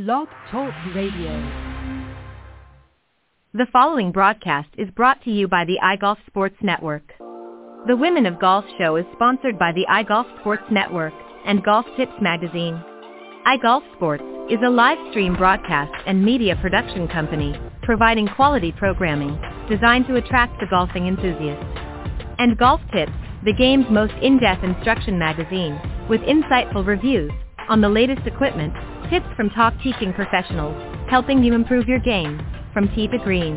Blog Talk Radio. The following broadcast is brought to you by the iGolf Sports Network. The Women of Golf Show is sponsored by the iGolf Sports Network and Golf Tips Magazine. iGolf Sports is a live stream broadcast and media production company providing quality programming designed to attract the golfing enthusiast. And Golf Tips, the game's most in-depth instruction magazine, with insightful reviews on the latest equipment, tips from top teaching professionals, helping you improve your game, from tee to green.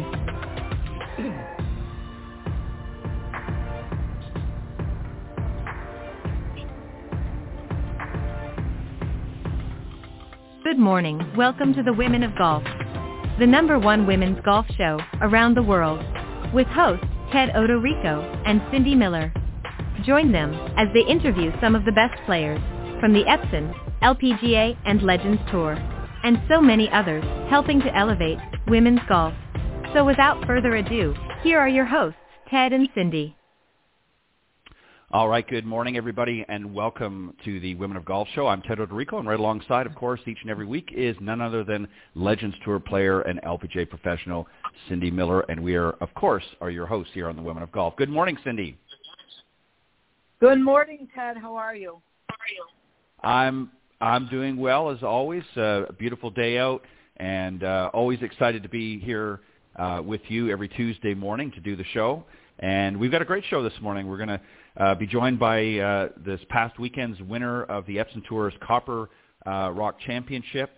Good morning, welcome to the Women of Golf, the #1 women's golf show around the world, with hosts Ted Odorico and Cindy Miller. Join them as they interview some of the best players from the Epson, LPGA and Legends Tour, and so many others, helping to elevate women's golf. So without further ado, here are your hosts, Ted and Cindy. All right, good morning, everybody, and welcome to the Women of Golf Show. I'm Ted Odorico, and right alongside, of course, each and every week is none other than Legends Tour player and LPGA professional, Cindy Miller, and we are, of course, your hosts here on the Women of Golf. Good morning, Cindy. Good morning, Ted. How are you? I'm doing well, as always. A beautiful day out, and always excited to be here with you every Tuesday morning to do the show. And we've got a great show this morning. We're going to be joined by this past weekend's winner of the Epson Tour's Copper Rock Championship.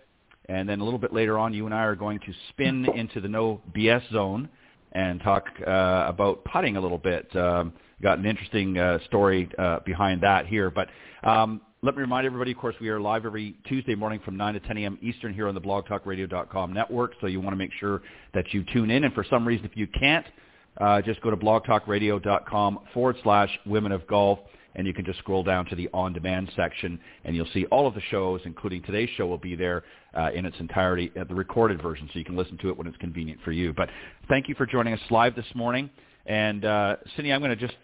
And then a little bit later on, you and I are going to spin into the no BS zone and talk about putting a little bit. Got an interesting story behind that here. But let me remind everybody, of course, we are live every Tuesday morning from 9 to 10 a.m. Eastern here on the blogtalkradio.com network. So you want to make sure that you tune in. And for some reason, if you can't, just go to blogtalkradio.com/women of golf, and you can just scroll down to the on-demand section, and you'll see all of the shows, including today's show will be there in its entirety, the recorded version, so you can listen to it when it's convenient for you. But thank you for joining us live this morning. And Cindy, I'm going to just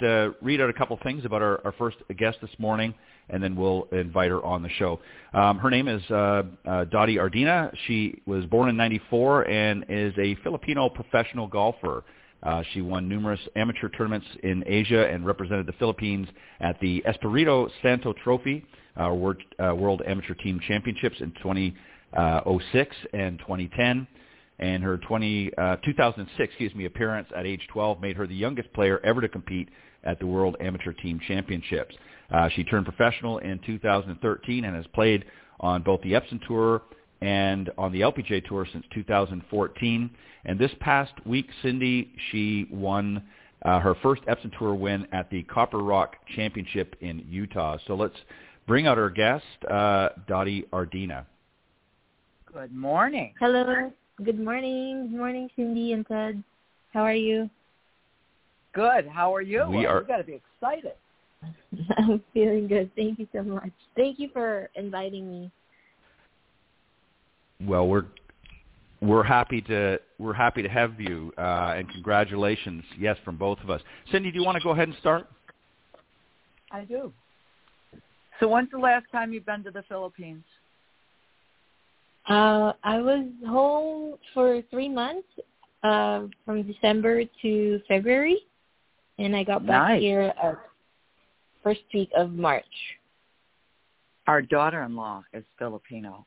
read out a couple things about our first guest this morning, and then we'll invite her on the show. Her name is Dottie Ardina. She was born in 1994 and is a Filipino professional golfer. She won numerous amateur tournaments in Asia and represented the Philippines at the Espirito Santo Trophy, World Amateur Team Championships in 2006 and 2010. And her 2006 appearance at age 12 made her the youngest player ever to compete at the World Amateur Team Championships. She turned professional in 2013 and has played on both the Epson Tour and on the LPGA Tour since 2014. And this past week, Cindy, she won her first Epson Tour win at the Copper Rock Championship in Utah. So let's bring out our guest, Dottie Ardina. Good morning. Hello. Good morning. Good morning, Cindy and Ted. How are you? Good. How are you? You've got to be excited. I'm feeling good. Thank you so much. Thank you for inviting me. Well, we're happy to have you, and congratulations, yes, from both of us. Cindy, do you want to go ahead and start? I do. So when's the last time you've been to the Philippines? I was home for 3 months, from December to February, and I got back here first week of March. Our daughter-in-law is Filipino.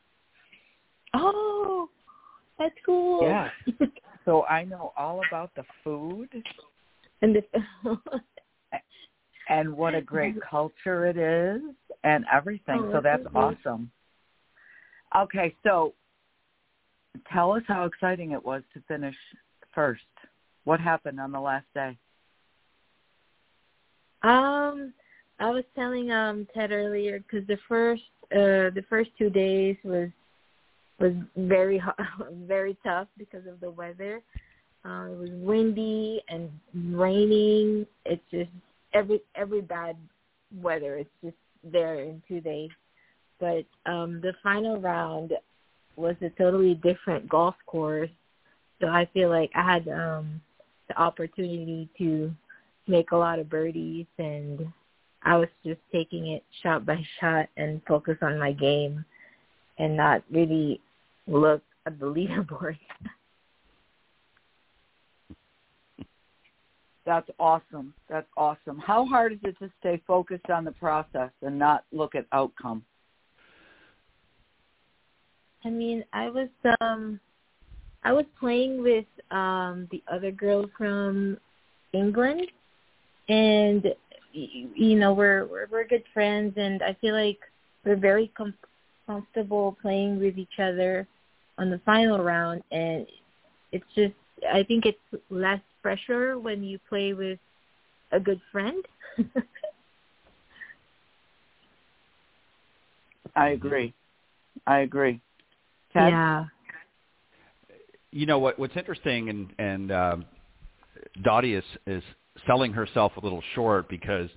Oh, that's cool. Yeah. So I know all about the food and what a great culture it is and everything. Oh, so that's awesome. Okay, so tell us how exciting it was to finish first. What happened on the last day? I was telling Ted earlier, because the first 2 days was very hot, very tough because of the weather. It was windy and raining. It's just every bad weather. It's just there in 2 days. But the final round was a totally different golf course, so I feel like I had the opportunity to make a lot of birdies, and I was just taking it shot by shot and focus on my game and not really look at the leaderboard. That's awesome. That's awesome. How hard is it to stay focused on the process and not look at outcome? I mean, I was playing with the other girl from England, and you know, we're good friends, and I feel like we're very comfortable playing with each other on the final round, and it's just, I think it's less pressure when you play with a good friend. I agree. Ted? Yeah. You know what's interesting, and Dottie is selling herself a little short because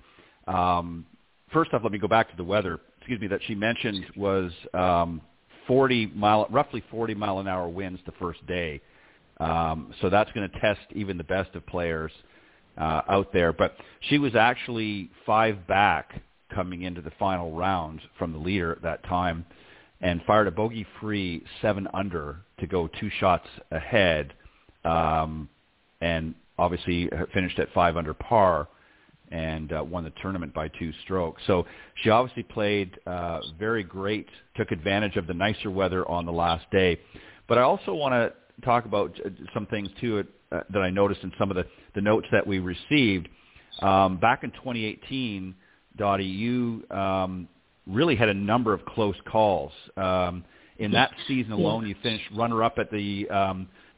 first off, let me go back to the weather. Excuse me, that she mentioned was 40 mile an hour winds the first day. So that's going to test even the best of players out there. But she was actually 5 back coming into the final round from the leader at that time, and fired a bogey-free 7 under to go 2 shots ahead, and obviously finished at 5 under par and won the tournament by 2 strokes. So she obviously played very great, took advantage of the nicer weather on the last day. But I also want to talk about some things, too, that I noticed in some of the notes that we received. Back in 2018, Dottie, you really had a number of close calls. In that season alone, you finished runner-up at the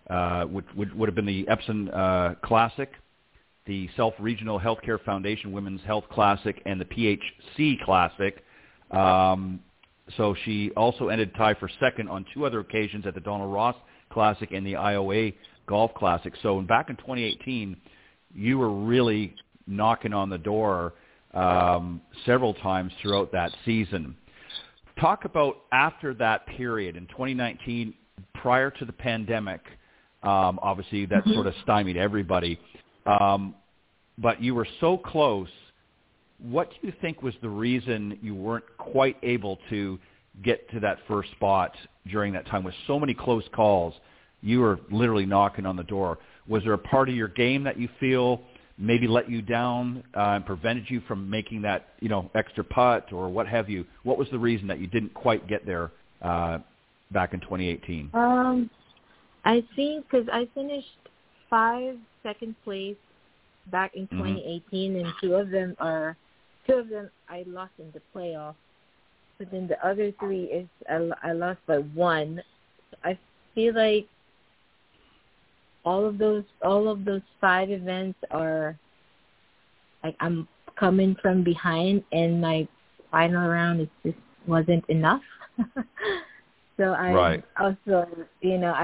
would have been the Epson Classic, the Self-Regional Healthcare Foundation Women's Health Classic, and the PHC Classic. So she also ended tied for second on 2 other occasions at the Donald Ross Classic and the IOA Golf Classic. So back in 2018, you were really knocking on the door several times throughout that season. Talk about after that period in 2019, prior to the pandemic, obviously that sort of stymied everybody. But you were so close. What do you think was the reason you weren't quite able to get to that first spot during that time? With so many close calls, you were literally knocking on the door. Was there a part of your game that you feel maybe let you down and prevented you from making that, you know, extra putt or what have you? What was the reason that you didn't quite get there back in 2018? I think because I finished 5 second place back in 2018, and two of them I lost in the playoff. But then the other 3 is I lost by 1. I feel like all of those 5 events are like I'm coming from behind, and my final round just wasn't enough. So I also, you know,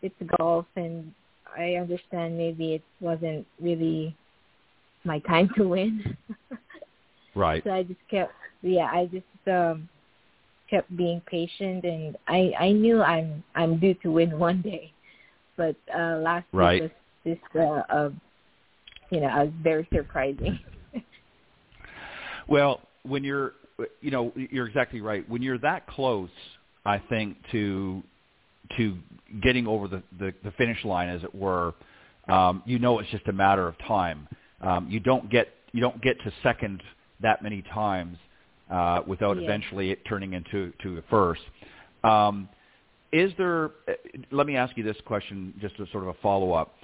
it's golf, and I understand maybe it wasn't really my time to win. Right. So I just kept being patient, and I knew I'm due to win one day, but last week was just you know, I was very surprising. Well, when you're exactly right. When you're that close, I think to getting over the finish line, as it were, you know, it's just a matter of time. You don't get to second that many times without eventually it turning into a first. Is there? Let me ask you this question, just as sort of a follow-up.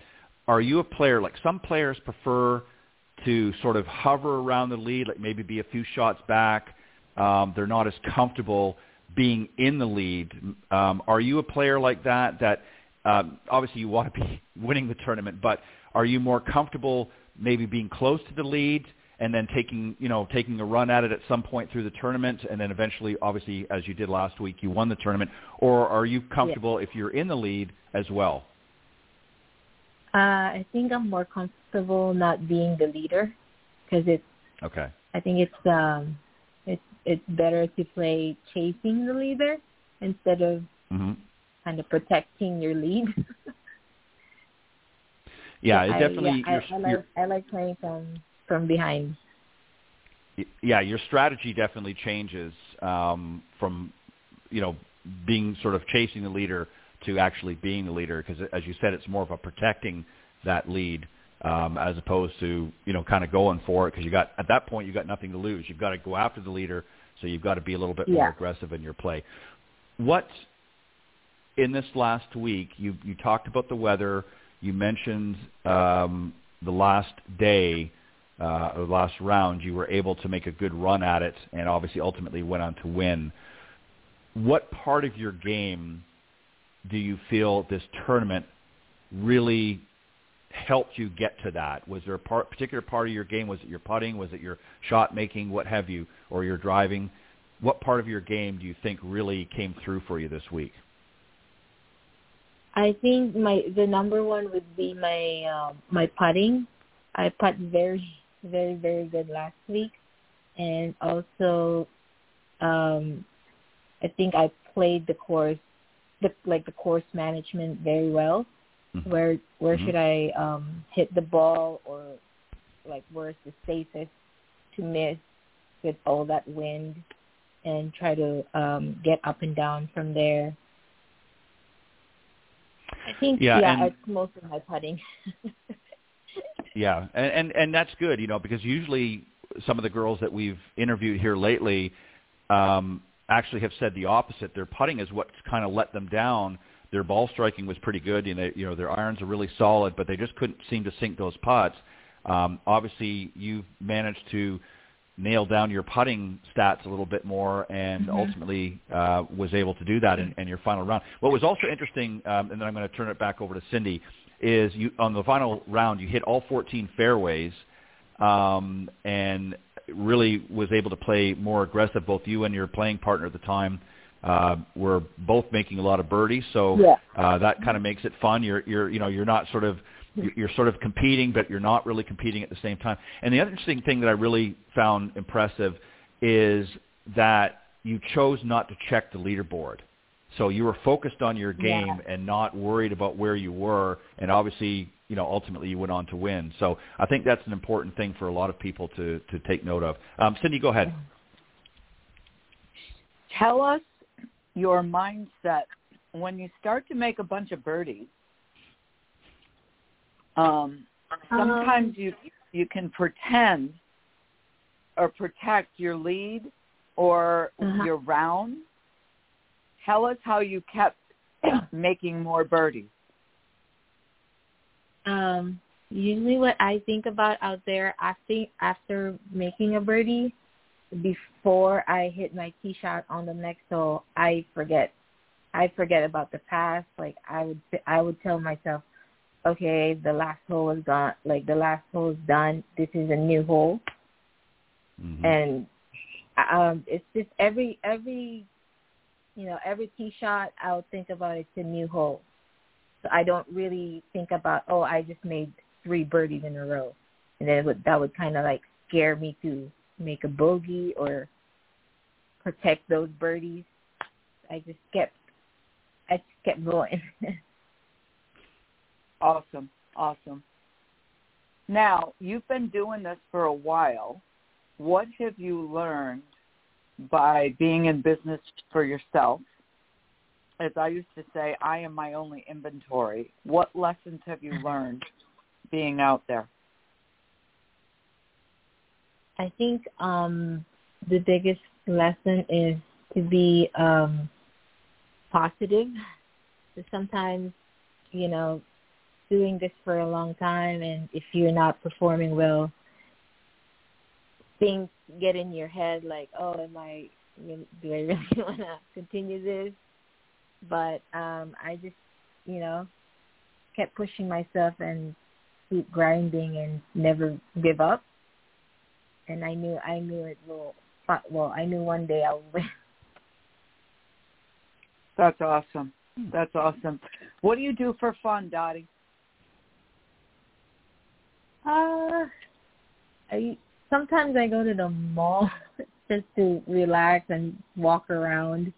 Are you a player, like some players prefer to sort of hover around the lead, like maybe be a few shots back? They're not as comfortable being in the lead. Are you a player like that? That obviously you want to be winning the tournament, but are you more comfortable maybe being close to the lead and then taking a run at it at some point through the tournament, and then eventually, obviously, as you did last week, you won the tournament? Or are you comfortable if you're in the lead as well? I think I'm more comfortable not being the leader, because it's okay. I think it's better to play chasing the leader instead of kind of protecting your lead. Yeah, it definitely. I like playing from behind. Yeah, your strategy definitely changes from, you know, being sort of chasing the leader to actually being the leader, because as you said, it's more of a protecting that lead as opposed to, you know, kind of going for it, because you got, at that point, you got nothing to lose. You've got to go after the leader, so you've got to be a little bit more aggressive in your play. What in this last week, you talked about the weather. You mentioned the last day or last round, you were able to make a good run at it, and obviously ultimately went on to win. What part of your game do you feel this tournament really helped you get to that? Was there a particular part of your game? Was it your putting? Was it your shot making? What have you? Or your driving? What part of your game do you think really came through for you this week? I think the number one would be my putting. I putt very, very, very good last week, and also I think I played the course, the course management very well. Mm-hmm. Where should I hit the ball, or where's the safest to miss with all that wind, and try to get up and down from there. I think, it's most of my putting. Yeah, and that's good, you know, because usually some of the girls that we've interviewed here lately actually have said the opposite. Their putting is what's kind of let them down. Their ball striking was pretty good, and they, you know, their irons are really solid, but they just couldn't seem to sink those putts. Obviously, you've managed to nail down your putting stats a little bit more, and ultimately was able to do that in your final round. What was also interesting, and then I'm going to turn it back over to Cindy, is you, on the final round, you hit all 14 fairways, and really was able to play more aggressive. Both you and your playing partner at the time were both making a lot of birdies, so that kind of makes it fun. You're not sort of, you're sort of competing, but you're not really competing at the same time. And the other interesting thing that I really found impressive is that you chose not to check the leaderboard. So you were focused on your game and not worried about where you were. And obviously, you know, ultimately you went on to win. So I think that's an important thing for a lot of people to take note of. Cindy, go ahead. Tell us your mindset when you start to make a bunch of birdies. Sometimes you can pretend or protect your lead or your round. Tell us how you kept making more birdies. Usually what I think about out there after making a birdie, before I hit my tee shot on the next hole, I forget about the past. I would tell myself, okay, the last hole is gone. The last hole is done. This is a new hole. Mm-hmm. And it's just every you know, every tee shot, I'll think about it's a new hole. So I don't really think about, oh, I just made 3 birdies in a row. And then that would kind of scare me to make a bogey or protect those birdies. I just kept going. Awesome. Now, you've been doing this for a while. What have you learned by being in business for yourself? As I used to say, I am my only inventory. What lessons have you learned being out there? I think the biggest lesson is to be positive. Sometimes, you know, doing this for a long time, and if you're not performing well, things get in your head like, oh, do I really want to continue this? But I just, you know, kept pushing myself and keep grinding and never give up. And I knew it will. Well, I knew one day I would win. That's awesome. What do you do for fun, Dottie? Sometimes I go to the mall just to relax and walk around.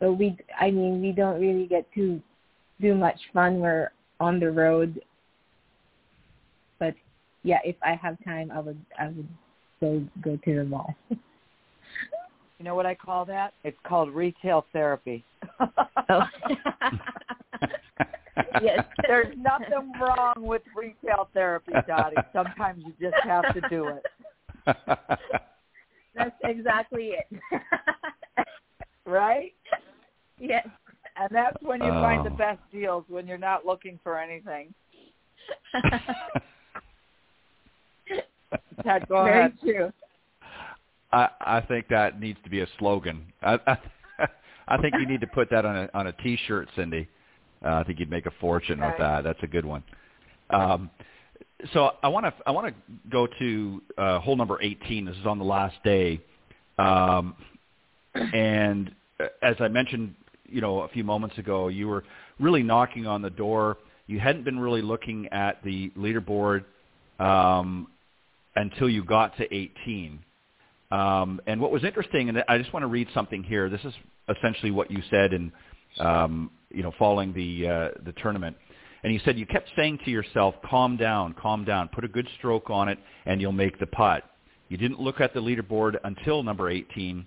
But we don't really get to do much fun. We're on the road. But yeah, if I have time, I would go to the mall. You know what I call that? It's called retail therapy. Oh. Yes, there's nothing wrong with retail therapy, Dottie. Sometimes you just have to do it. That's exactly it. Right? Yes. And that's when you find the best deals, when you're not looking for anything. Ted, go ahead. Very true. I think that needs to be a slogan. I think you need to put that on a T-shirt, Cindy. I think you'd make a fortune with that. That's a good one. So I want to go to hole number 18. This is on the last day, and as I mentioned, you know, a few moments ago, you were really knocking on the door. You hadn't been really looking at the leaderboard until you got to 18. And what was interesting, and I just want to read something here. This is essentially what you said in following the tournament. And you said you kept saying to yourself, calm down, put a good stroke on it, and you'll make the putt. You didn't look at the leaderboard until number 18.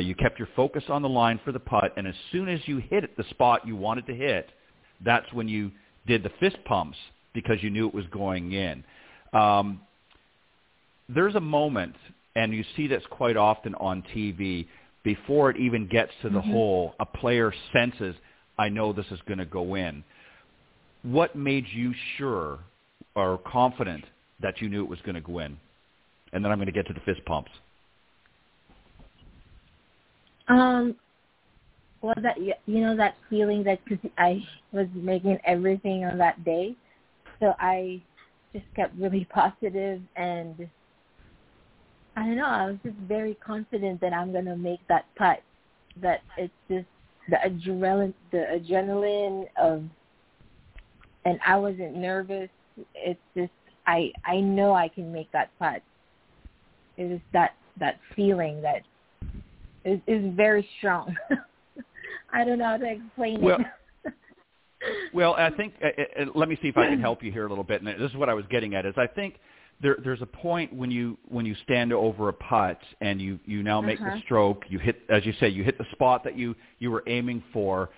You kept your focus on the line for the putt, and as soon as you hit the spot you wanted to hit, that's when you did the fist pumps because you knew it was going in. There's a moment, and you see this quite often on TV, before it even gets to the hole, a player senses, I know this is going to go in. What made you sure or confident that you knew it was going to go in? And then I'm going to get to the fist pumps. Well, that, you know, that feeling that cause I was making everything on that day. So I just kept really positive, and I don't know, I was just very confident that I'm going to make that putt, that it's just the adrenaline of, and I wasn't nervous. It's just, I know I can make that putt. It was that feeling that is very strong. I don't know how to explain it. Well, I think, let me see if I can help you here a little bit. And this is what I was getting at, is I think there's a point when you stand over a putt and you now make the stroke, you hit, as you say, you hit the spot that you were aiming for.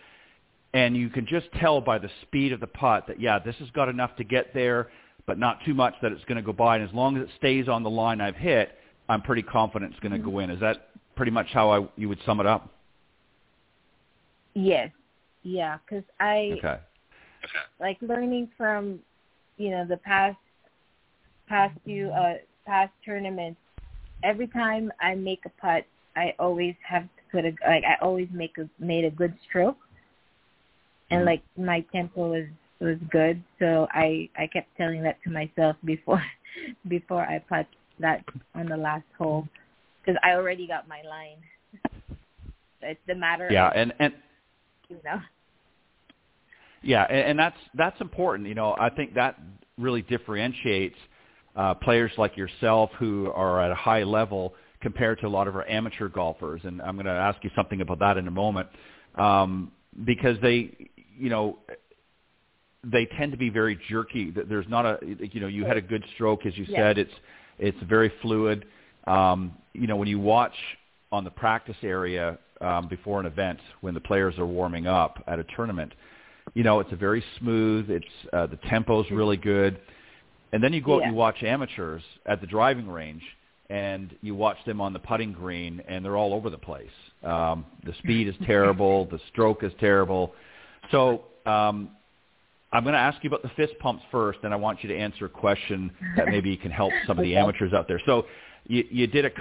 And you can just tell by the speed of the putt that, yeah, this has got enough to get there, but not too much that it's going to go by. And as long as it stays on the line I've hit, I'm pretty confident it's going to go in. Is that pretty much how you would sum it up? Yes. Yeah, because like learning from, you know, the past tournaments, every time I make a putt, I always have to made a good stroke. And like my tempo was good, so I kept telling that to myself before I put that on the last hole, because I already got my line. So it's the matter. Yeah, of, and you know. Yeah, and that's important. You know, I think that really differentiates players like yourself who are at a high level compared to a lot of our amateur golfers. And I'm going to ask you something about that in a moment, because they tend to be very jerky. There's not you had a good stroke, as you said. It's very fluid. When you watch on the practice area before an event, when the players are warming up at a tournament, you know, it's a very smooth. It's the tempo's really good. And then you go out and you watch amateurs at the driving range, and you watch them on the putting green, and they're all over the place. The speed is terrible. The stroke is terrible. So I'm going to ask you about the fist pumps first, and I want you to answer a question that maybe you can help some of the amateurs out there. So you did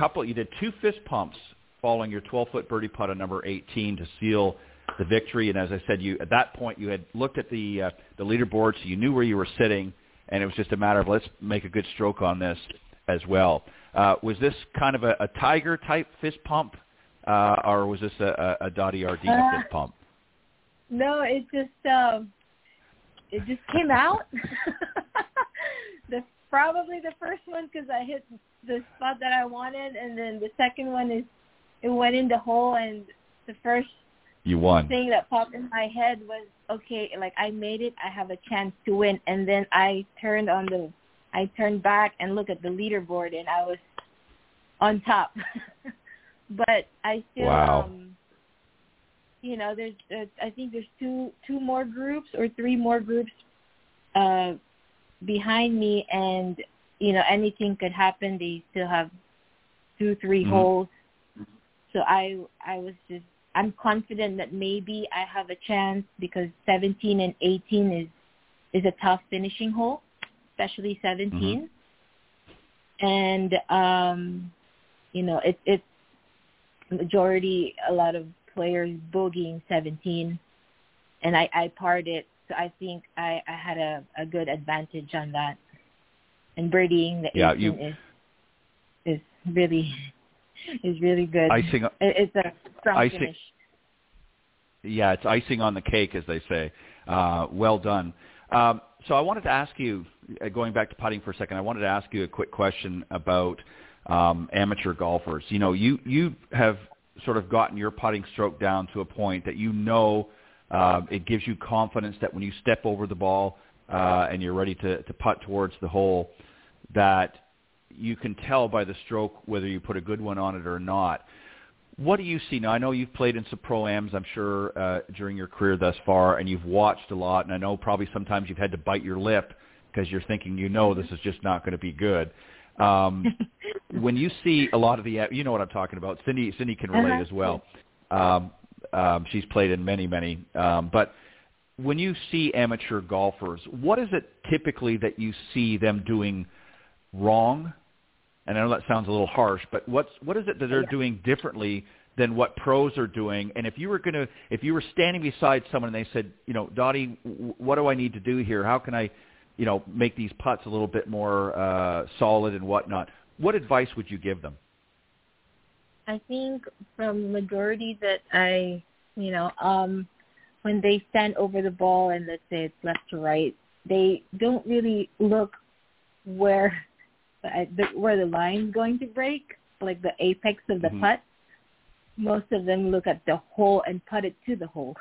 two fist pumps following your 12-foot birdie putt on number 18 to seal the victory. And as I said, you at that point you had looked at the leaderboard, so you knew where you were sitting, and it was just a matter of let's make a good stroke on this as well. Was this kind of a Tiger-type fist pump, or was this a Dottie Ardina fist pump? No, it just came out. Probably the first one, because I hit the spot that I wanted, and then the second one is it went in the hole, and the first thing that popped in my head was, okay, like I made it, I have a chance to win, and then I turned back and looked at the leaderboard, and I was on top. But I still, you know, there's I think there's two more groups or three more groups behind me, and you know, anything could happen. They still have 2-3 holes, so I was just, I'm confident that maybe I have a chance, because 17 and 18 is a tough finishing hole, especially 17. And you know, it's majority, a lot of players bogeying 17, and I parred it, so I think I had a good advantage on that. And birdieing the 18 is really good. It's a strong finish. Yeah, it's icing on the cake, as they say. Well done. So I wanted to ask you, going back to putting for a second, I wanted to ask you a quick question about amateur golfers. You know, you have sort of gotten your putting stroke down to a point that, you know, it gives you confidence that when you step over the ball and you're ready to putt towards the hole, that you can tell by the stroke whether you put a good one on it or not. What do you see now? I know you've played in some pro-ams, I'm sure, during your career thus far, and you've watched a lot, and I know probably sometimes you've had to bite your lip because you're thinking, you know, this is just not going to be good. When you see a lot of the, you know what I'm talking about. Cindy can relate as well. She's played in many. But when you see amateur golfers, what is it typically that you see them doing wrong? And I know that sounds a little harsh, but what is it that they're doing differently than what pros are doing? And if you were standing beside someone and they said, you know, Dottie, what do I need to do here? How can I, you know, make these putts a little bit more solid and whatnot? What advice would you give them? I think from majority that you know, when they stand over the ball and let's say it's left to right, they don't really look where the line's going to break, like the apex of the putt. Most of them look at the hole and putt it to the hole.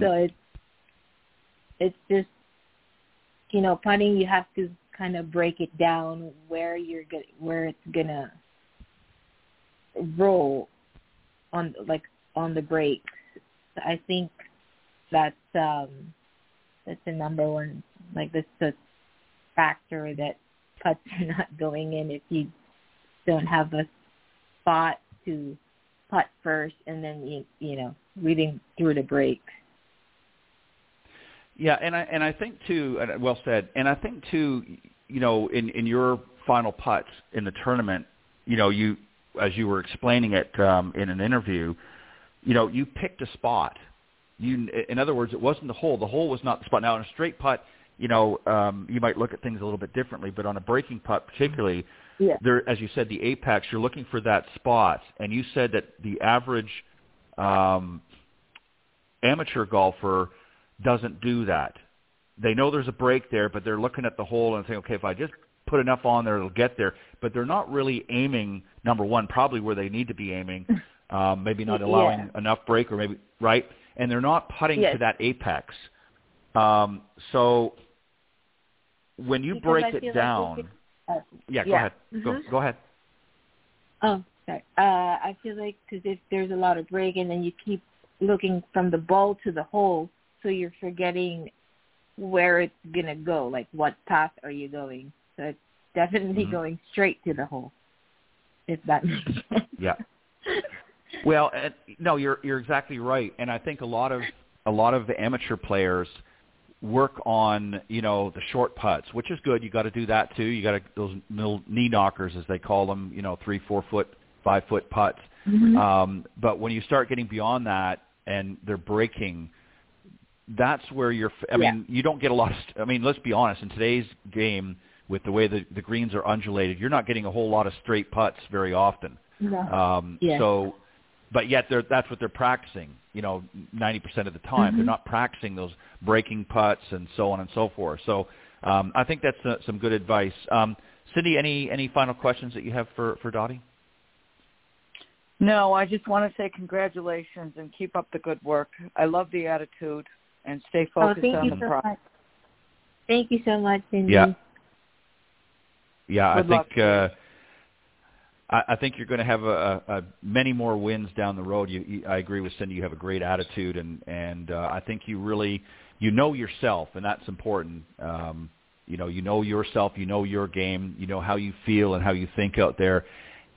So it's just, you know, putting, you have to kind of break it down where it's gonna roll on the breaks. So I think that's the number one, like that's the factor that putts are not going in if you don't have a spot to putt first, and then you know, reading through the breaks. Yeah, and I think too, well said. And I think too, you know, in your final putts in the tournament, you know, you, as you were explaining it in an interview, you know, you picked a spot. In other words, it wasn't the hole. The hole was not the spot. Now, in a straight putt, you know, you might look at things a little bit differently, but on a breaking putt particularly, there, as you said, the apex, you're looking for that spot. And you said that the average amateur golfer doesn't do that. They know there's a break there, but they're looking at the hole and saying, okay, if I just put enough on there, it'll get there. But they're not really aiming, number one, probably where they need to be aiming, maybe not allowing enough break, or maybe, right? And they're not putting to that apex. So when you break it down, like go ahead. Oh, sorry. I feel like, because if there's a lot of break and then you keep looking from the ball to the hole, so you're forgetting where it's going to go, like what path are you going. So it's definitely going straight to the hole, if that makes sense. Yeah. Well, no, you're exactly right. And I think a lot of the amateur players work on, you know, the short putts, which is good. You got to do that too. You got to, those little knee knockers, as they call them, you know, 3-4 foot, 5 foot putts. But when you start getting beyond that and they're breaking, that's where you're, you don't get a lot of, let's be honest, in today's game with the way the greens are undulated, you're not getting a whole lot of straight putts very often. So, but yet that's what they're practicing, you know, 90% of the time. They're not practicing those breaking putts and so on and so forth. So I think that's some good advice. Cindy, any final questions that you have for Dottie? No, I just want to say congratulations and keep up the good work. I love the attitude, and stay focused on the process. Thank you so much, Cindy. Yeah, I think I think you're going to have many more wins down the road. I agree with Cindy. You have a great attitude, and I think you really know yourself, and that's important. You know yourself, you know your game, you know how you feel and how you think out there,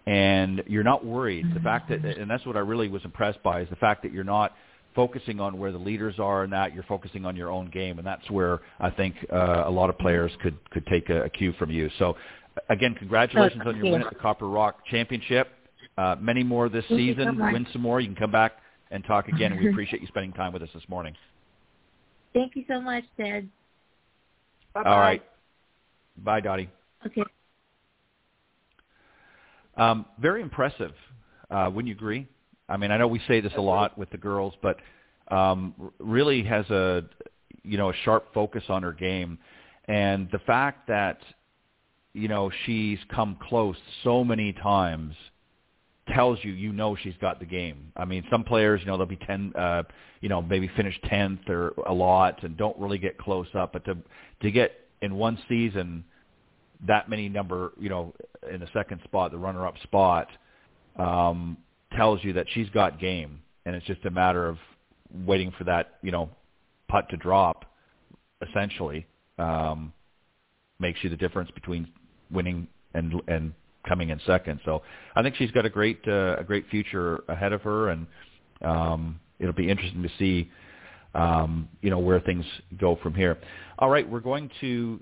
and you're not worried. The fact that, and that's what I really was impressed by, is the fact that you're not focusing on where the leaders are and that you're focusing on your own game, and that's where I think a lot of players could take a cue from you. So, again, congratulations on your win at the Copper Rock Championship. Many more this season. Win some more. You can come back and talk again. We appreciate you spending time with us this morning. Thank you so much, Ted. Bye-bye. All right. Bye, Dottie. Okay. Very impressive. Wouldn't you agree? I mean, I know we say this a lot with the girls, but really has a sharp focus on her game. And the fact that, she's come close so many times tells you, she's got the game. I mean, some players, they'll be 10, maybe finish 10th or a lot and don't really get close up. But to get in one season that many number, in the second spot, the runner-up spot, tells you that she's got game. And it's just a matter of waiting for that, putt to drop, essentially, makes you the difference between winning and coming in second. So I think she's got a great future ahead of her, and it'll be interesting to see, where things go from here. All right, we're going to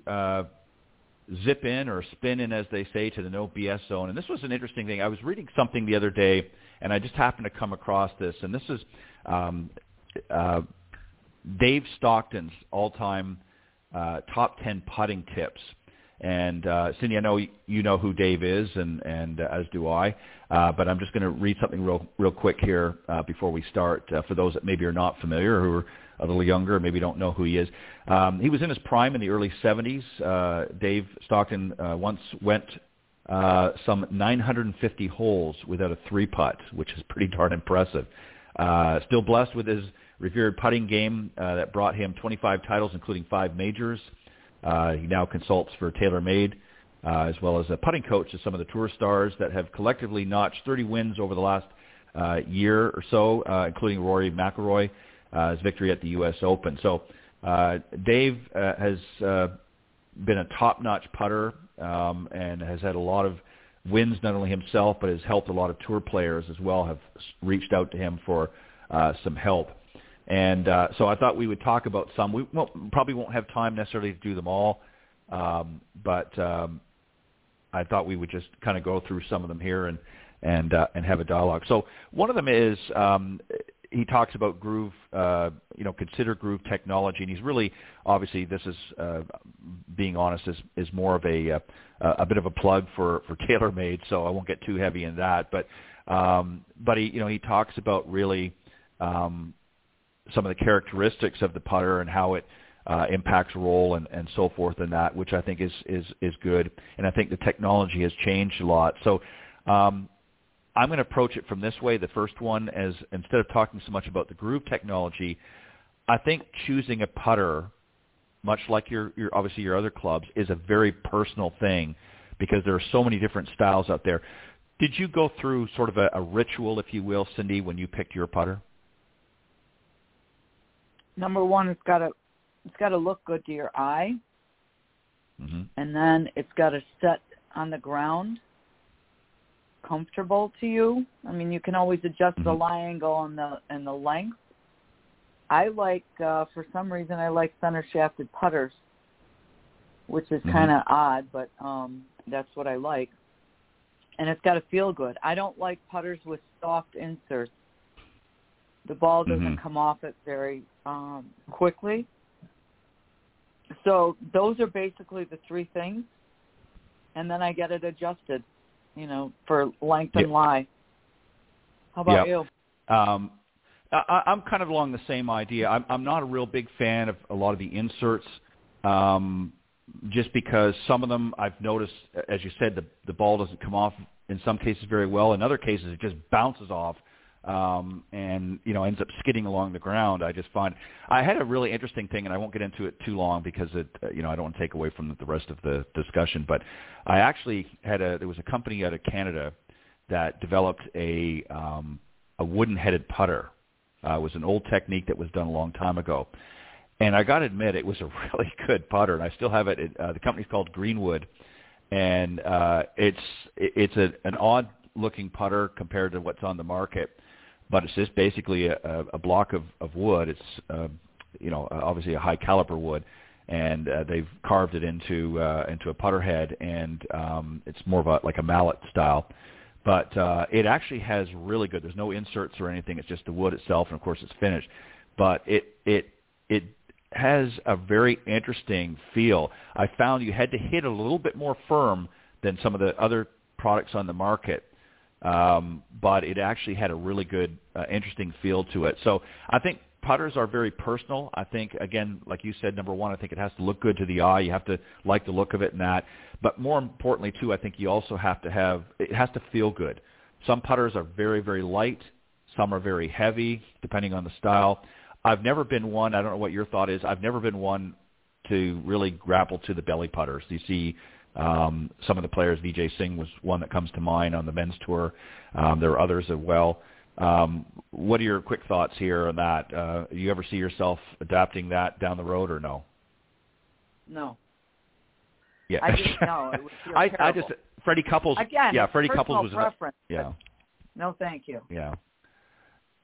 zip in or spin in, as they say, to the no BS zone. And this was an interesting thing. I was reading something the other day, and I just happened to come across this. And this is Dave Stockton's all-time top 10 putting tips. And Cindy, I know you know who Dave is, and as do I, but I'm just going to read something real quick here before we start, for those that maybe are not familiar, who are a little younger, maybe don't know who he is. He was in his prime in the early 70s. Dave Stockton once went some 950 holes without a three-putt, which is pretty darn impressive. Still blessed with his revered putting game that brought him 25 titles, including 5 majors. He now consults for TaylorMade, as well as a putting coach to some of the tour stars that have collectively notched 30 wins over the last year or so, including Rory McIlroy, his victory at the U.S. Open. So Dave has been a top-notch putter and has had a lot of wins, not only himself, but has helped a lot of tour players as well, have reached out to him for some help. And so I thought we would talk about some. We probably won't have time necessarily to do them all, but I thought we would just kind of go through some of them here and have a dialogue. So one of them is he talks about groove, consider groove technology, and he's really, obviously, this is being honest, is more of a bit of a plug for TaylorMade, so I won't get too heavy in that. But he talks about really. Some of the characteristics of the putter and how it impacts roll and so forth and that, which I think is good. And I think the technology has changed a lot. So I'm going to approach it from this way. The first one is, instead of talking so much about the groove technology, I think choosing a putter, much like your obviously your other clubs, is a very personal thing, because there are so many different styles out there. Did you go through sort of a ritual, if you will, Cindy, when you picked your putter? Number one, it's got to look good to your eye, mm-hmm. and then it's got to set on the ground, comfortable to you. I mean, you can always adjust mm-hmm. the lie angle and the length. I like, for some reason, center shafted putters, which is mm-hmm. kind of odd, but that's what I like. And it's got to feel good. I don't like putters with soft inserts. The ball doesn't mm-hmm. come off it very quickly. So those are basically the three things. And then I get it adjusted, for length and lie. How about you? I'm kind of along the same idea. I'm not a real big fan of a lot of the inserts, just because some of them I've noticed, as you said, the ball doesn't come off in some cases very well. In other cases, it just bounces off. And ends up skidding along the ground. I just find I had a really interesting thing, and I won't get into it too long because it I don't want to take away from the rest of the discussion. But I actually there was a company out of Canada that developed a wooden-headed putter. It was an old technique that was done a long time ago. And I got to admit, it was a really good putter, and I still have it. The company's called Greenwood, and it's an odd-looking putter compared to what's on the market, but it's just basically a block of wood. It's obviously a high caliber wood, and they've carved it into a putter head, and it's more of like a mallet style. But it actually has really good. There's no inserts or anything. It's just the wood itself, and of course it's finished. But it has a very interesting feel. I found you had to hit a little bit more firm than some of the other products on the market, but it actually had a really good, interesting feel to it. So I think putters are very personal. I think, again, like you said, number one, I think it has to look good to the eye. You have to like the look of it and that. But more importantly, too, I think you also have to it has to feel good. Some putters are very, very light. Some are very heavy, depending on the style. I've never been one, I don't know what your thought is, I've never been one to really grapple to the belly putters. You see some of the players, Vijay Singh was one that comes to mind on the men's tour. There are others as well. What are your quick thoughts here on that? You ever see yourself adapting that down the road or no? No. Yeah. I just Freddie Couples. Again, yeah, Freddie Couples was preference. Yeah. No, thank you. Yeah.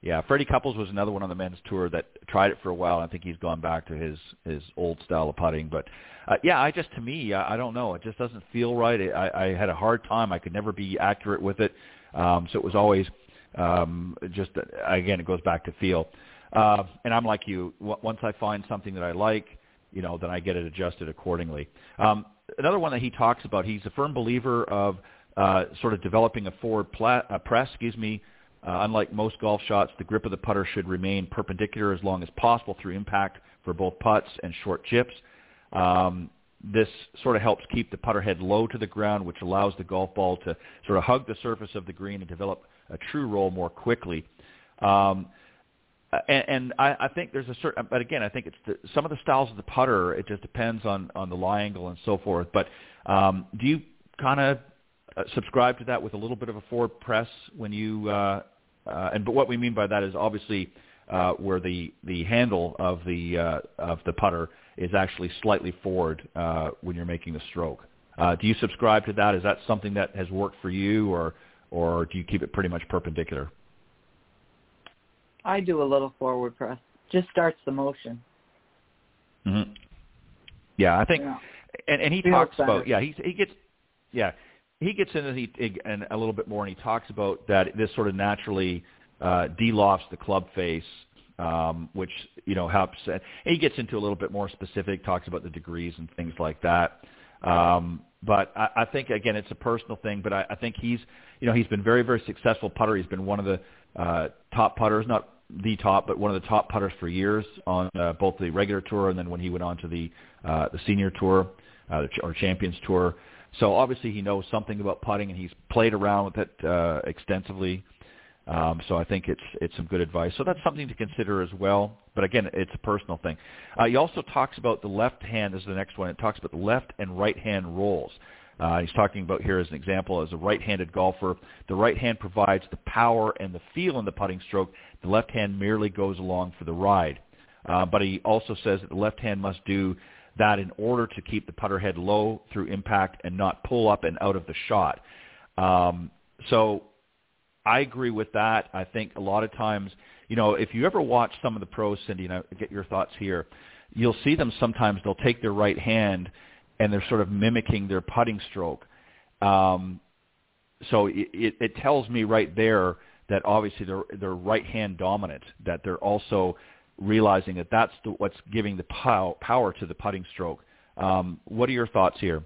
Yeah, Freddie Couples was another one on the men's tour that tried it for a while. I think he's gone back to his old style of putting. But, I don't know. It just doesn't feel right. I had a hard time. I could never be accurate with it. So it was always again, it goes back to feel. And I'm like you. Once I find something that I like, then I get it adjusted accordingly. Another one that he talks about, he's a firm believer of sort of developing a forward press, unlike most golf shots, the grip of the putter should remain perpendicular as long as possible through impact for both putts and short chips. This sort of helps keep the putter head low to the ground, which allows the golf ball to sort of hug the surface of the green and develop a true roll more quickly. I think there's I think it's some of the styles of the putter, it just depends on the lie angle and so forth. But do you kind of subscribe to that with a little bit of a forward press when you but what we mean by that is obviously where the handle of the putter is actually slightly forward when you're making the stroke. Do you subscribe to that? Is that something that has worked for you, or do you keep it pretty much perpendicular? I do a little forward press. Just starts the motion. Mm-hmm. Yeah, I think, yeah. And he talks about he gets into a little bit more, and he talks about that this sort of naturally de-lofts the club face, which helps. And he gets into a little bit more specific, talks about the degrees and things like that. But I think again, it's a personal thing. But I think he's he's been very, very successful putter. He's been one of the top putters, not the top, but one of the top putters for years on both the regular tour and then when he went on to the senior tour or Champions Tour. So obviously he knows something about putting, and he's played around with it extensively. So I think it's some good advice. So that's something to consider as well. But again, it's a personal thing. He also talks about the left hand. This is the next one. It talks about the left and right hand rolls. He's talking about here as an example, as a right-handed golfer, the right hand provides the power and the feel in the putting stroke. The left hand merely goes along for the ride. But he also says that the left hand must do that in order to keep the putter head low through impact and not pull up and out of the shot. So I agree with that. I think a lot of times, if you ever watch some of the pros, Cindy, and I get your thoughts here, you'll see them sometimes they'll take their right hand and they're sort of mimicking their putting stroke. So it tells me right there that obviously they're right hand dominant, that they're also realizing that that's what's giving the power to the putting stroke. What are your thoughts here?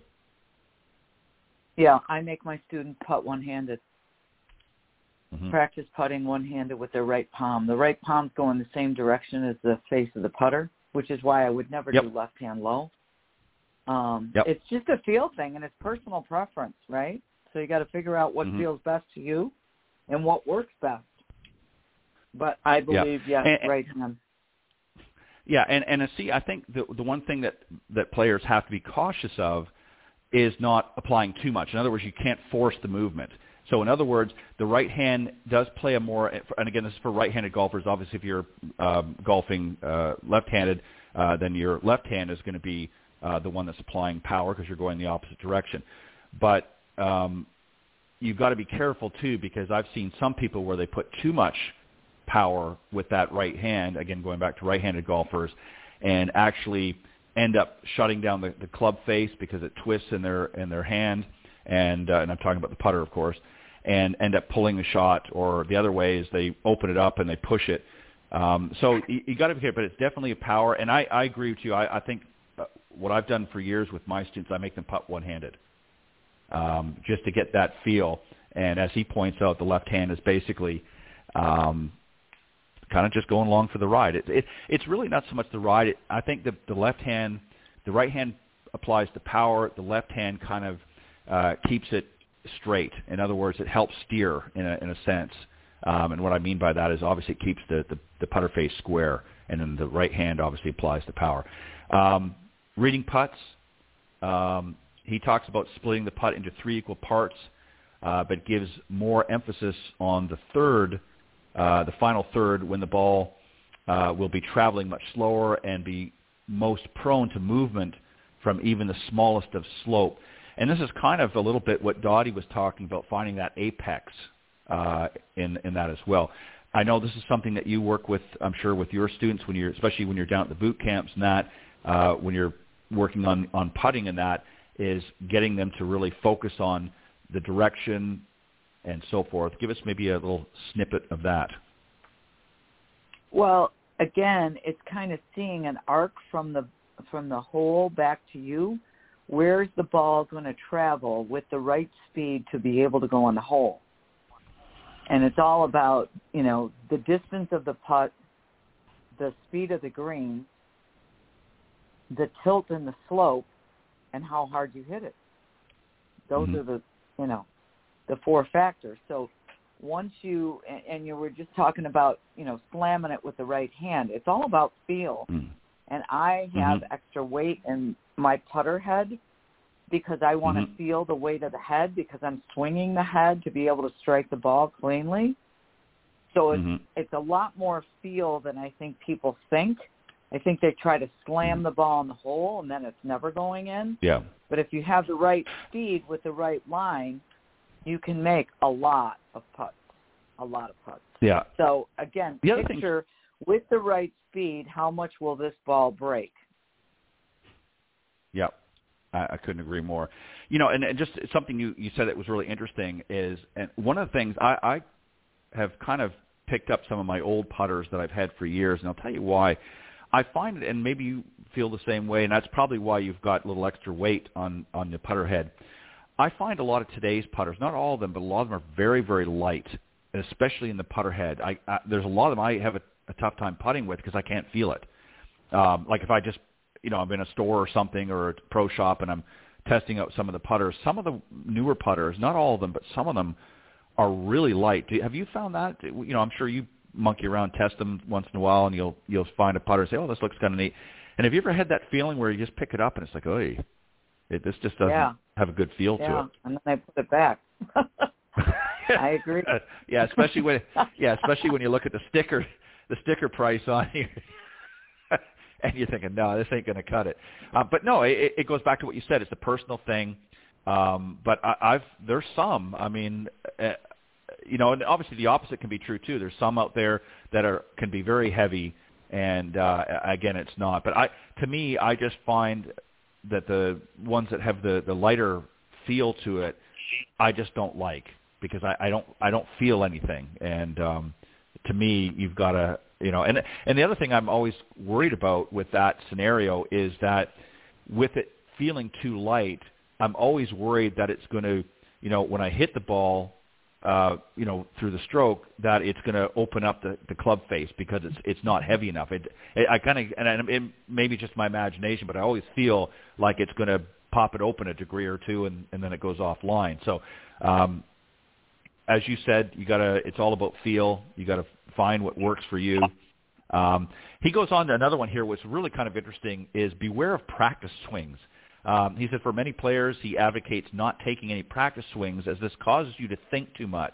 Yeah, I make my student putt one-handed. Mm-hmm. Practice putting one-handed with their right palm. The right palm's going the same direction as the face of the putter, which is why I would never do left hand low. It's just a feel thing, and it's personal preference, right? So you got to figure out what feels best to you and what works best. But I believe, right hand. Yeah, and see, I think the one thing that players have to be cautious of is not applying too much. In other words, you can't force the movement. So in other words, the right hand does play a more – and again, this is for right-handed golfers. Obviously, if you're golfing left-handed, then your left hand is going to be the one that's applying power because you're going the opposite direction. But you've got to be careful, too, because I've seen some people where they put too much power with that right hand, again, going back to right-handed golfers, and actually end up shutting down the club face because it twists in their hand. And I'm talking about the putter, of course, and end up pulling the shot, or the other way is they open it up and they push it. So you got to be careful, but it's definitely a power. And I agree with you. I think what I've done for years with my students, I make them putt one-handed just to get that feel. And as he points out, the left hand is basically kind of just going along for the ride. It's really not so much the ride. I think the left hand, the right hand applies the power. The left hand kind of keeps it straight. In other words, it helps steer in a sense. And what I mean by that is obviously it keeps the putter face square, and then the right hand obviously applies the power. Reading putts, he talks about splitting the putt into three equal parts, but gives more emphasis on the third, the final third, when the ball will be traveling much slower and be most prone to movement from even the smallest of slope. And this is kind of a little bit what Dottie was talking about, finding that apex in that as well. I know this is something that you work with, I'm sure, with your students, when you're, especially when you're down at the boot camps and that, when you're working on putting and that, is getting them to really focus on the direction and so forth. Give us maybe a little snippet of that. Well, again, it's kind of seeing an arc from the hole back to you. Where's the ball going to travel with the right speed to be able to go on the hole? And it's all about, the distance of the putt, the speed of the green, the tilt and the slope, and how hard you hit it. Those are the four factors. So once you, and you were just talking about, slamming it with the right hand, it's all about feel. Mm-hmm. And I have extra weight in my putter head because I want to feel the weight of the head, because I'm swinging the head to be able to strike the ball cleanly. So it's a lot more feel than I think people think. I think they try to slam the ball in the hole and then it's never going in. Yeah. But if you have the right speed with the right line, you can make a lot of putts. Yeah. So, again, picture with the right speed, how much will this ball break? Yep, I couldn't agree more. And just something you said that was really interesting is, and one of the things I have kind of picked up some of my old putters that I've had for years, and I'll tell you why. I find, and maybe you feel the same way, and that's probably why you've got a little extra weight on the putter head. I find a lot of today's putters, not all of them, but a lot of them are very, very light, especially in the putter head. There's a lot of them I have a tough time putting with because I can't feel it. Like if I just, I'm in a store or something, or a pro shop, and I'm testing out some of the putters. Some of the newer putters, not all of them, but some of them are really light. Have you found that? I'm sure you monkey around, test them once in a while, and you'll find a putter and say, oh, this looks kind of neat. And have you ever had that feeling where you just pick it up and it's like, oh, this just doesn't have a good feel to it. And then I put it back. I agree. Especially when you look at the sticker price on here, and you're thinking, no, this ain't going to cut it. But no, it goes back to what you said. It's a personal thing. But there's some. I mean, and obviously the opposite can be true too. There's some out there that can be very heavy, and again, it's not. But to me, I just find that the ones that have the lighter feel to it, I just don't like, because I don't feel anything. And to me, you've got to, and the other thing I'm always worried about with that scenario is that with it feeling too light, I'm always worried that it's going to, when I hit the ball, through the stroke, that it's going to open up the club face because it's not heavy enough. It maybe just my imagination, but I always feel like it's going to pop it open a degree or two, and then it goes offline. So, as you said, it's all about feel. You got to find what works for you. He goes on to another one here, what's really kind of interesting is beware of practice swings. He said for many players, he advocates not taking any practice swings as this causes you to think too much.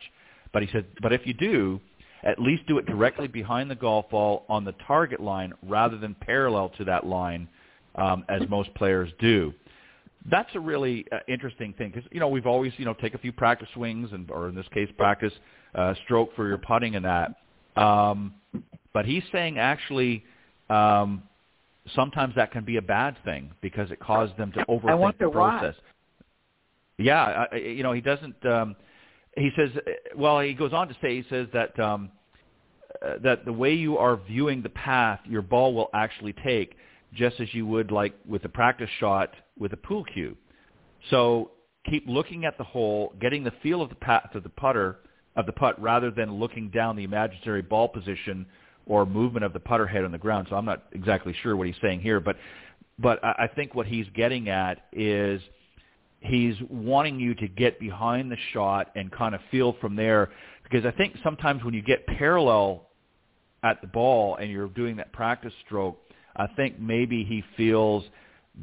But he said, but if you do, at least do it directly behind the golf ball on the target line rather than parallel to that line as most players do. That's a really interesting thing because, you know, we've always, you know, take a few practice swings and, or in this case, practice stroke for your putting and that. But he's saying actually sometimes that can be a bad thing because it causes them to overthink the process. Why. Yeah, you know, he doesn't he says, well, he goes on to say, he says that that the way you are viewing the path your ball will actually take, just as you would like with a practice shot with a pool cue. So keep looking at the hole, getting the feel of the path of the putter, of the putt, rather than looking down the imaginary ball position or movement of the putter head on the ground. So I'm not exactly sure what he's saying here, but I think what he's getting at is he's wanting you to get behind the shot and kind of feel from there, because I think sometimes when you get parallel at the ball and you're doing that practice stroke, I think maybe he feels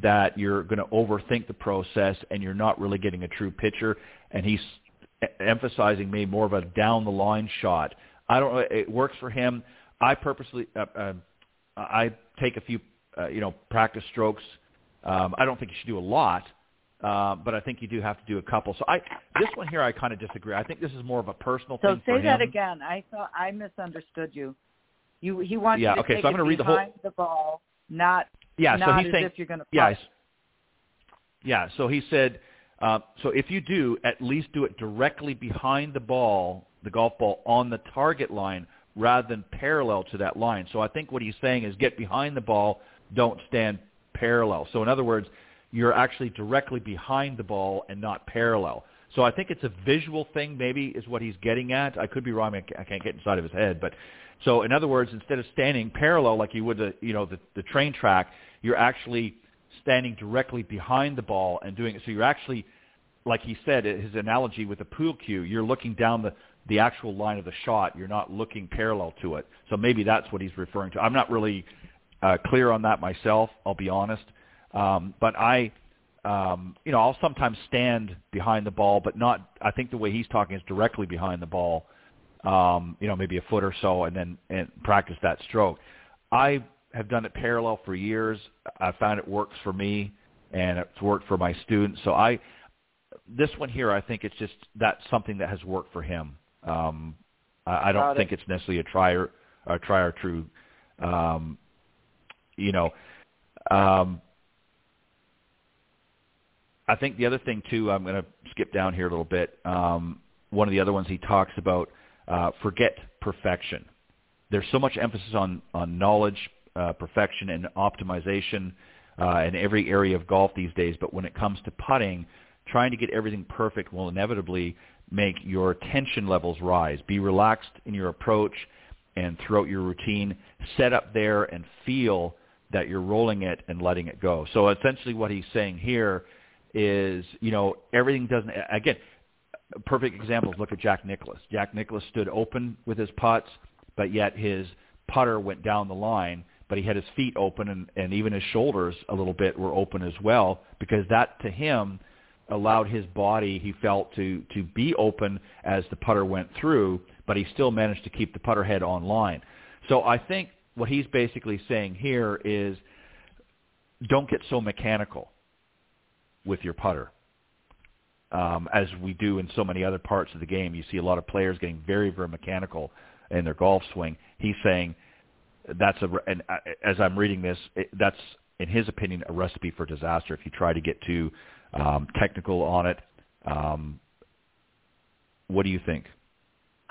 that you're going to overthink the process and you're not really getting a true picture, and he's emphasizing maybe more of a down-the-line shot. I don't know. It works for him. I purposely I take a few, you know, practice strokes. I don't think you should do a lot, but I think you do have to do a couple. So this one here I kind of disagree. I think this is more of a personal thing for him. So say that again. I misunderstood you. He wants you to take it behind the ball, not as if you're going to putt. Yeah, so he said, so if you do, at least do it directly behind the ball, the golf ball, on the target line rather than parallel to that line. So I think what he's saying is get behind the ball, don't stand parallel. So in other words, you're actually directly behind the ball and not parallel. So I think it's a visual thing maybe is what he's getting at. I could be wrong. I can't get inside of his head. But so in other words, instead of standing parallel like you would the train track, you're actually standing directly behind the ball and doing it. So you're actually, like he said, his analogy with the pool cue, you're looking down the actual line of the shot. You're not looking parallel to it. So maybe that's what he's referring to. I'm not really clear on that myself, I'll be honest. But I'll sometimes stand behind the ball, but not, I think the way he's talking is directly behind the ball, maybe a foot or so, and then practice that stroke. I have done it parallel for years. I found it works for me, and it's worked for my students. So this one here, I think it's just, that's something that has worked for him. I don't think it's necessarily a try or true, I think the other thing, too, I'm going to skip down here a little bit. One of the other ones he talks about, forget perfection. There's so much emphasis on knowledge, perfection, and optimization in every area of golf these days. But when it comes to putting, trying to get everything perfect will inevitably make your tension levels rise. Be relaxed in your approach and throughout your routine. Set up there and feel that you're rolling it and letting it go. So essentially what he's saying here is, everything doesn't, again, perfect examples, look at Jack Nicklaus. Jack Nicklaus stood open with his putts, but yet his putter went down the line, but he had his feet open and even his shoulders a little bit were open as well, because that to him allowed his body, he felt, to be open as the putter went through, but he still managed to keep the putter head on line. So I think what he's basically saying here is don't get so mechanical with your putter, as we do in so many other parts of the game. You see a lot of players getting very, very mechanical in their golf swing. He's saying as I'm reading this, that's, in his opinion, a recipe for disaster if you try to get too technical on it. What do you think?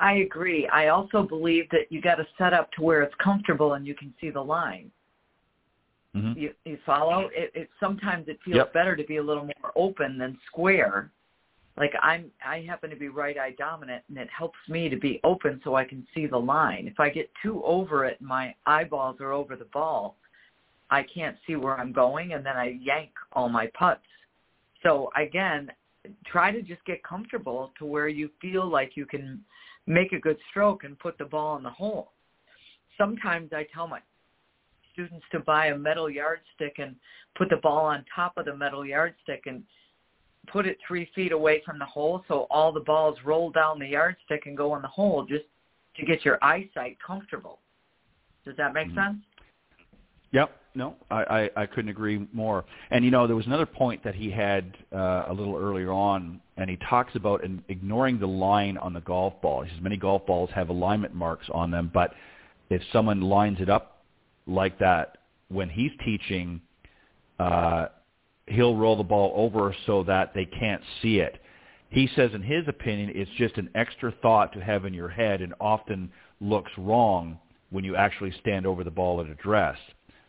I agree. I also believe that you got to set up to where it's comfortable and you can see the line. Mm-hmm. You follow? It sometimes it feels better to be a little more open than square. Like I happen to be right-eye dominant, and it helps me to be open so I can see the line. If I get too over it, my eyeballs are over the ball, I can't see where I'm going, and then I yank all my putts. So again, try to just get comfortable to where you feel like you can make a good stroke and put the ball in the hole. Sometimes I tell my students to buy a metal yardstick and put the ball on top of the metal yardstick and put it 3 feet away from the hole so all the balls roll down the yardstick and go in the hole just to get your eyesight comfortable. Does that make sense? Yep. No, I couldn't agree more. And, you know, there was another point that he had a little earlier on, and he talks about ignoring the line on the golf ball. He says many golf balls have alignment marks on them, but if someone lines it up like that when he's teaching, he'll roll the ball over so that they can't see it. He says, in his opinion, it's just an extra thought to have in your head and often looks wrong when you actually stand over the ball at address.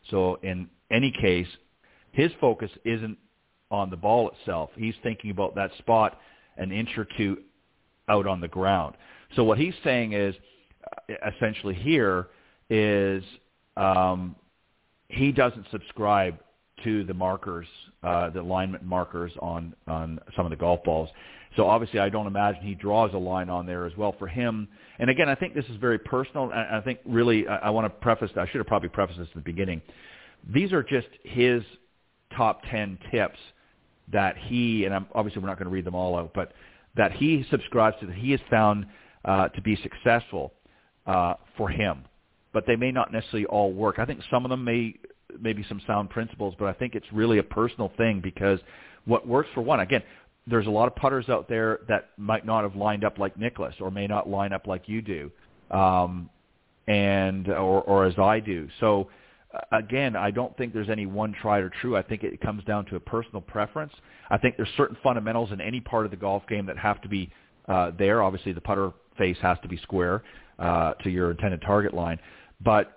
So in any case, his focus isn't on the ball itself. He's thinking about that spot an inch or two out on the ground. So what he's saying is, essentially here, is he doesn't subscribe to the markers, the alignment markers on some of the golf balls. So obviously I don't imagine he draws a line on there as well for him. And again, I think this is very personal. I think really I want to preface that. I should have probably prefaced this in the beginning. These are just his top 10 tips that he, and obviously we're not going to read them all out, but that he subscribes to, that he has found to be successful for him. But they may not necessarily all work. I think some of them may maybe some sound principles, but I think it's really a personal thing because what works for one, again, there's a lot of putters out there that might not have lined up like Nicklaus or may not line up like you do or as I do. So, again, I don't think there's any one tried or true. I think it comes down to a personal preference. I think there's certain fundamentals in any part of the golf game that have to be there. Obviously, the putter face has to be square to your intended target line. But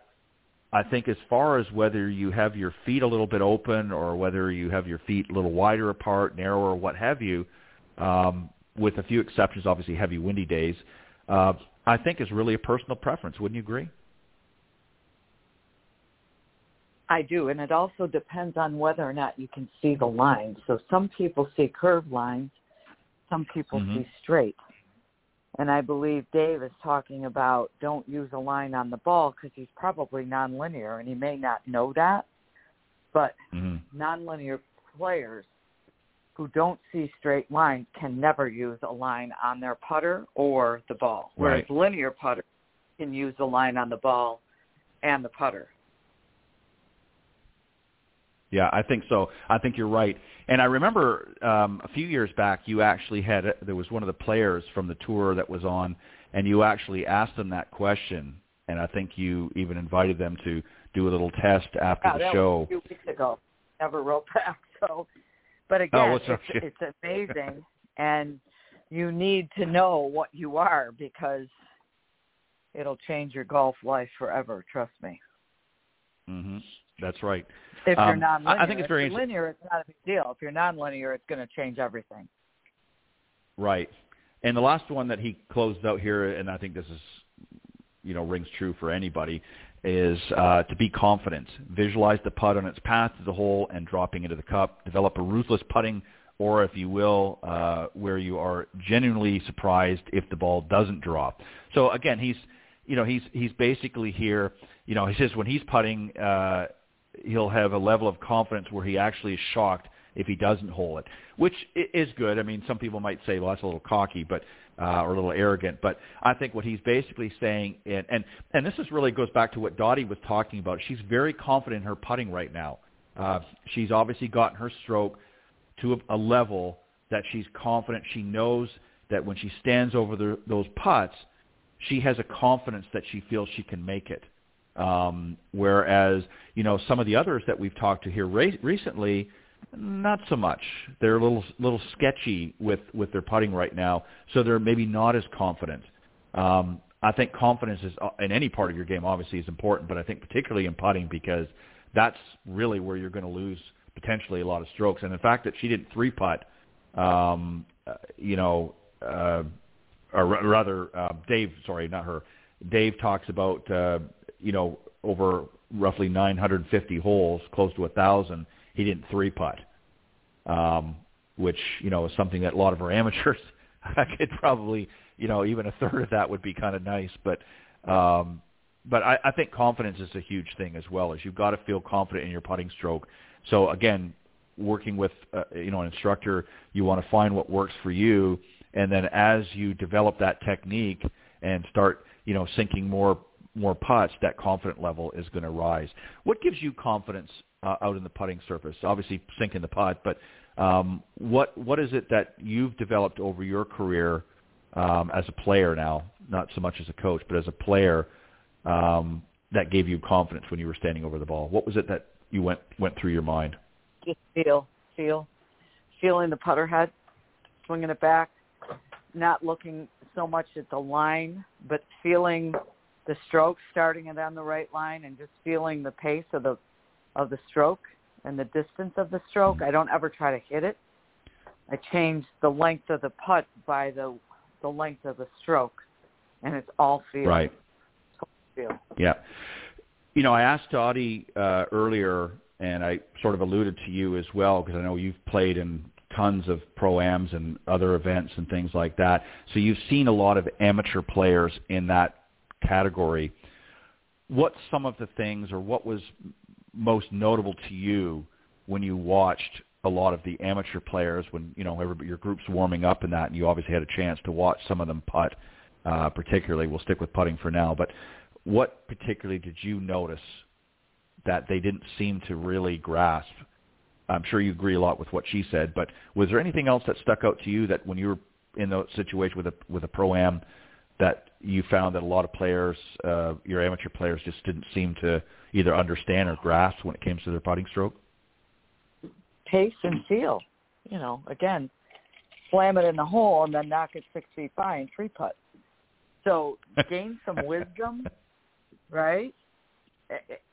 I think as far as whether you have your feet a little bit open or whether you have your feet a little wider apart, narrower, what have you, with a few exceptions, obviously heavy, windy days, I think is really a personal preference. Wouldn't you agree? I do, and it also depends on whether or not you can see the lines. So some people see curved lines, some people see straight. And I believe Dave is talking about don't use a line on the ball because he's probably nonlinear, and he may not know that. But nonlinear players who don't see straight lines can never use a line on their putter or the ball, whereas linear putters can use a line on the ball and the putter. Yeah, I think so. I think you're right. And I remember a few years back, you actually had – there was one of the players from the tour that was on, and you actually asked them that question, and I think you even invited them to do a little test after the show. Yeah, that was a few weeks ago. Never wrote back. So, but again, it's amazing, and you need to know what you are because it'll change your golf life forever, trust me. Mm-hmm. That's right. If you're non-linear, I think it's very interesting. If you're linear, it's not a big deal. If you're non-linear, it's going to change everything. Right. And the last one that he closed out here, and I think this is, you know, rings true for anybody, is to be confident. Visualize the putt on its path to the hole and dropping into the cup. Develop a ruthless putting, or if you will, where you are genuinely surprised if the ball doesn't drop. So again, he's basically here. You know, he says when he's putting. He'll have a level of confidence where he actually is shocked if he doesn't hole it, which is good. I mean, some people might say, well, that's a little cocky but or a little arrogant. But I think what he's basically saying, and this is really goes back to what Dottie was talking about. She's very confident in her putting right now. She's obviously gotten her stroke to a level that she's confident. She knows that when she stands over those putts, she has a confidence that she feels she can make it. Whereas, you know, some of the others that we've talked to here recently, not so much. They're a little sketchy with their putting right now, so they're maybe not as confident. I think confidence is in any part of your game obviously is important, but I think particularly in putting because that's really where you're going to lose potentially a lot of strokes. And the fact that she didn't three-putt, Dave talks about over roughly 950 holes, close to 1,000, he didn't three-putt, which, you know, is something that a lot of our amateurs could probably, you know, even a third of that would be kind of nice. But But I think confidence is a huge thing as well, is you've got to feel confident in your putting stroke. So again, working with an instructor, you want to find what works for you, and then as you develop that technique and start sinking more putts, that confident level is going to rise. What gives you confidence out in the putting surface? Obviously, sinking the putt, but what is it that you've developed over your career as a player now, not so much as a coach, but as a player, that gave you confidence when you were standing over the ball? What was it that you went through your mind? Just feeling the putter head, swinging it back, not looking so much at the line, but feeling the stroke, starting it on the right line, and just feeling the pace of the stroke and the distance of the stroke. I don't ever try to hit it. I change the length of the putt by the length of the stroke, and it's all feel. Right. Feel. Yeah. I asked Dottie earlier, and I sort of alluded to you as well, because I know you've played in tons of pro-ams and other events and things like that. So you've seen a lot of amateur players in that category. What's some of the things, or what was most notable to you when you watched a lot of the amateur players, when your group's warming up and that, and you obviously had a chance to watch some of them putt, particularly? We'll stick with putting for now, but what particularly did you notice that they didn't seem to really grasp? I'm sure you agree a lot with what she said, but was there anything else that stuck out to you that when you were in the situation with a pro-am, that you found that a lot of players, your amateur players, just didn't seem to either understand or grasp when it came to their putting stroke? Pace and feel. Again, slam it in the hole and then knock it 6 feet by and tree putt. So gain some wisdom, right?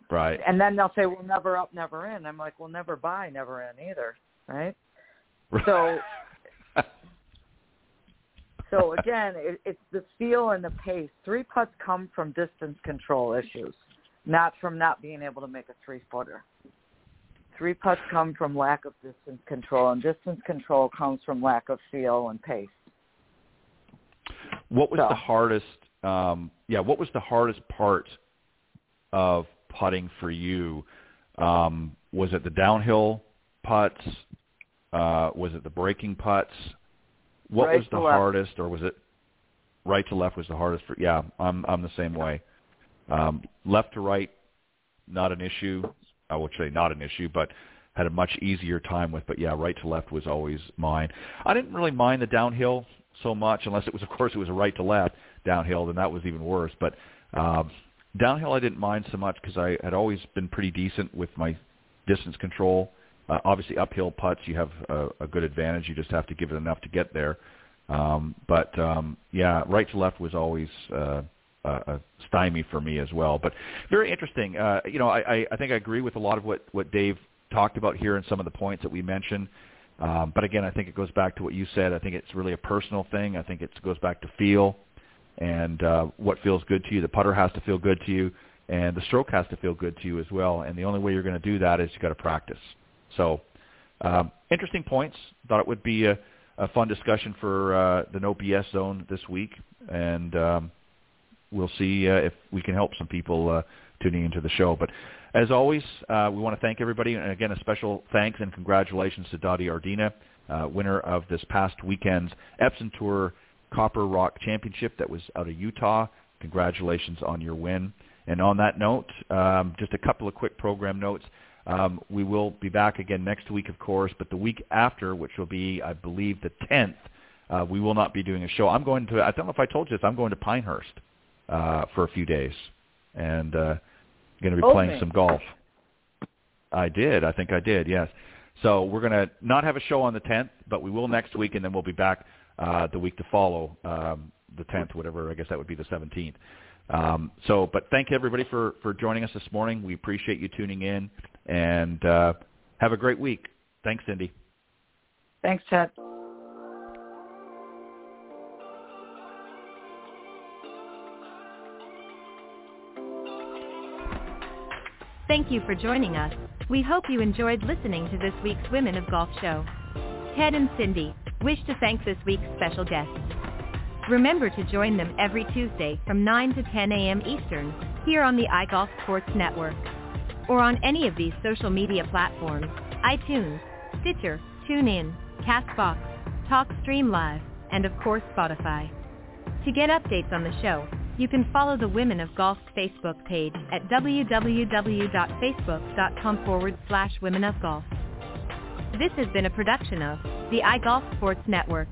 Right. And then they'll say, well, never up, never in. I'm like, well, never by, never in either, right? So again, it's the feel and the pace. Three putts come from distance control issues, not from not being able to make a three-footer. Three putts come from lack of distance control, and distance control comes from lack of feel and pace. What was the hardest? What was the hardest part of putting for you? Was it the downhill putts? Was it the breaking putts? What was the hardest, or was it right to left was the hardest? I'm the same way. Left to right, not an issue. I would say not an issue, but had a much easier time with. But right to left was always mine. I didn't really mind the downhill so much, unless it was a right to left downhill, then that was even worse. But downhill I didn't mind so much because I had always been pretty decent with my distance control. Obviously, uphill putts, you have a good advantage. You just have to give it enough to get there. Right to left was always a stymie for me as well. But very interesting. I think I agree with a lot of what Dave talked about here and some of the points that we mentioned. But again, I think it goes back to what you said. I think it's really a personal thing. I think it goes back to feel and what feels good to you. The putter has to feel good to you, and the stroke has to feel good to you as well. And the only way you're going to do that is you've got to practice. So interesting points. Thought it would be a fun discussion for the No BS Zone this week. And we'll see if we can help some people tuning into the show. But as always, we want to thank everybody. And again, a special thanks and congratulations to Dottie Ardina, winner of this past weekend's Epson Tour Copper Rock Championship that was out of Utah. Congratulations on your win. And on that note, just a couple of quick program notes. We will be back again next week, of course, but the week after, which will be, I believe, the 10th, we will not be doing a show. I don't know if I told you this, I'm going to Pinehurst for a few days, and going to be playing some golf. I think I did, yes. So we're going to not have a show on the 10th, but we will next week, and then we'll be back the week to follow, the 10th, whatever, I guess that would be the 17th. But thank everybody for joining us this morning. We appreciate you tuning in, and have a great week. Thanks, Cindy. Thanks, Ted. Thank you for joining us. We hope you enjoyed listening to this week's Women of Golf Show. Ted and Cindy wish to thank this week's special guests. Remember to join them every Tuesday from 9 to 10 a.m. Eastern here on the iGolf Sports Network or on any of these social media platforms, iTunes, Stitcher, Tunein, Castbox, TalkStreamLive, and of course Spotify. To get updates on the show, you can follow the Women of Golf's Facebook page at www.facebook.com/Women of Golf. This has been a production of the iGolf Sports Network.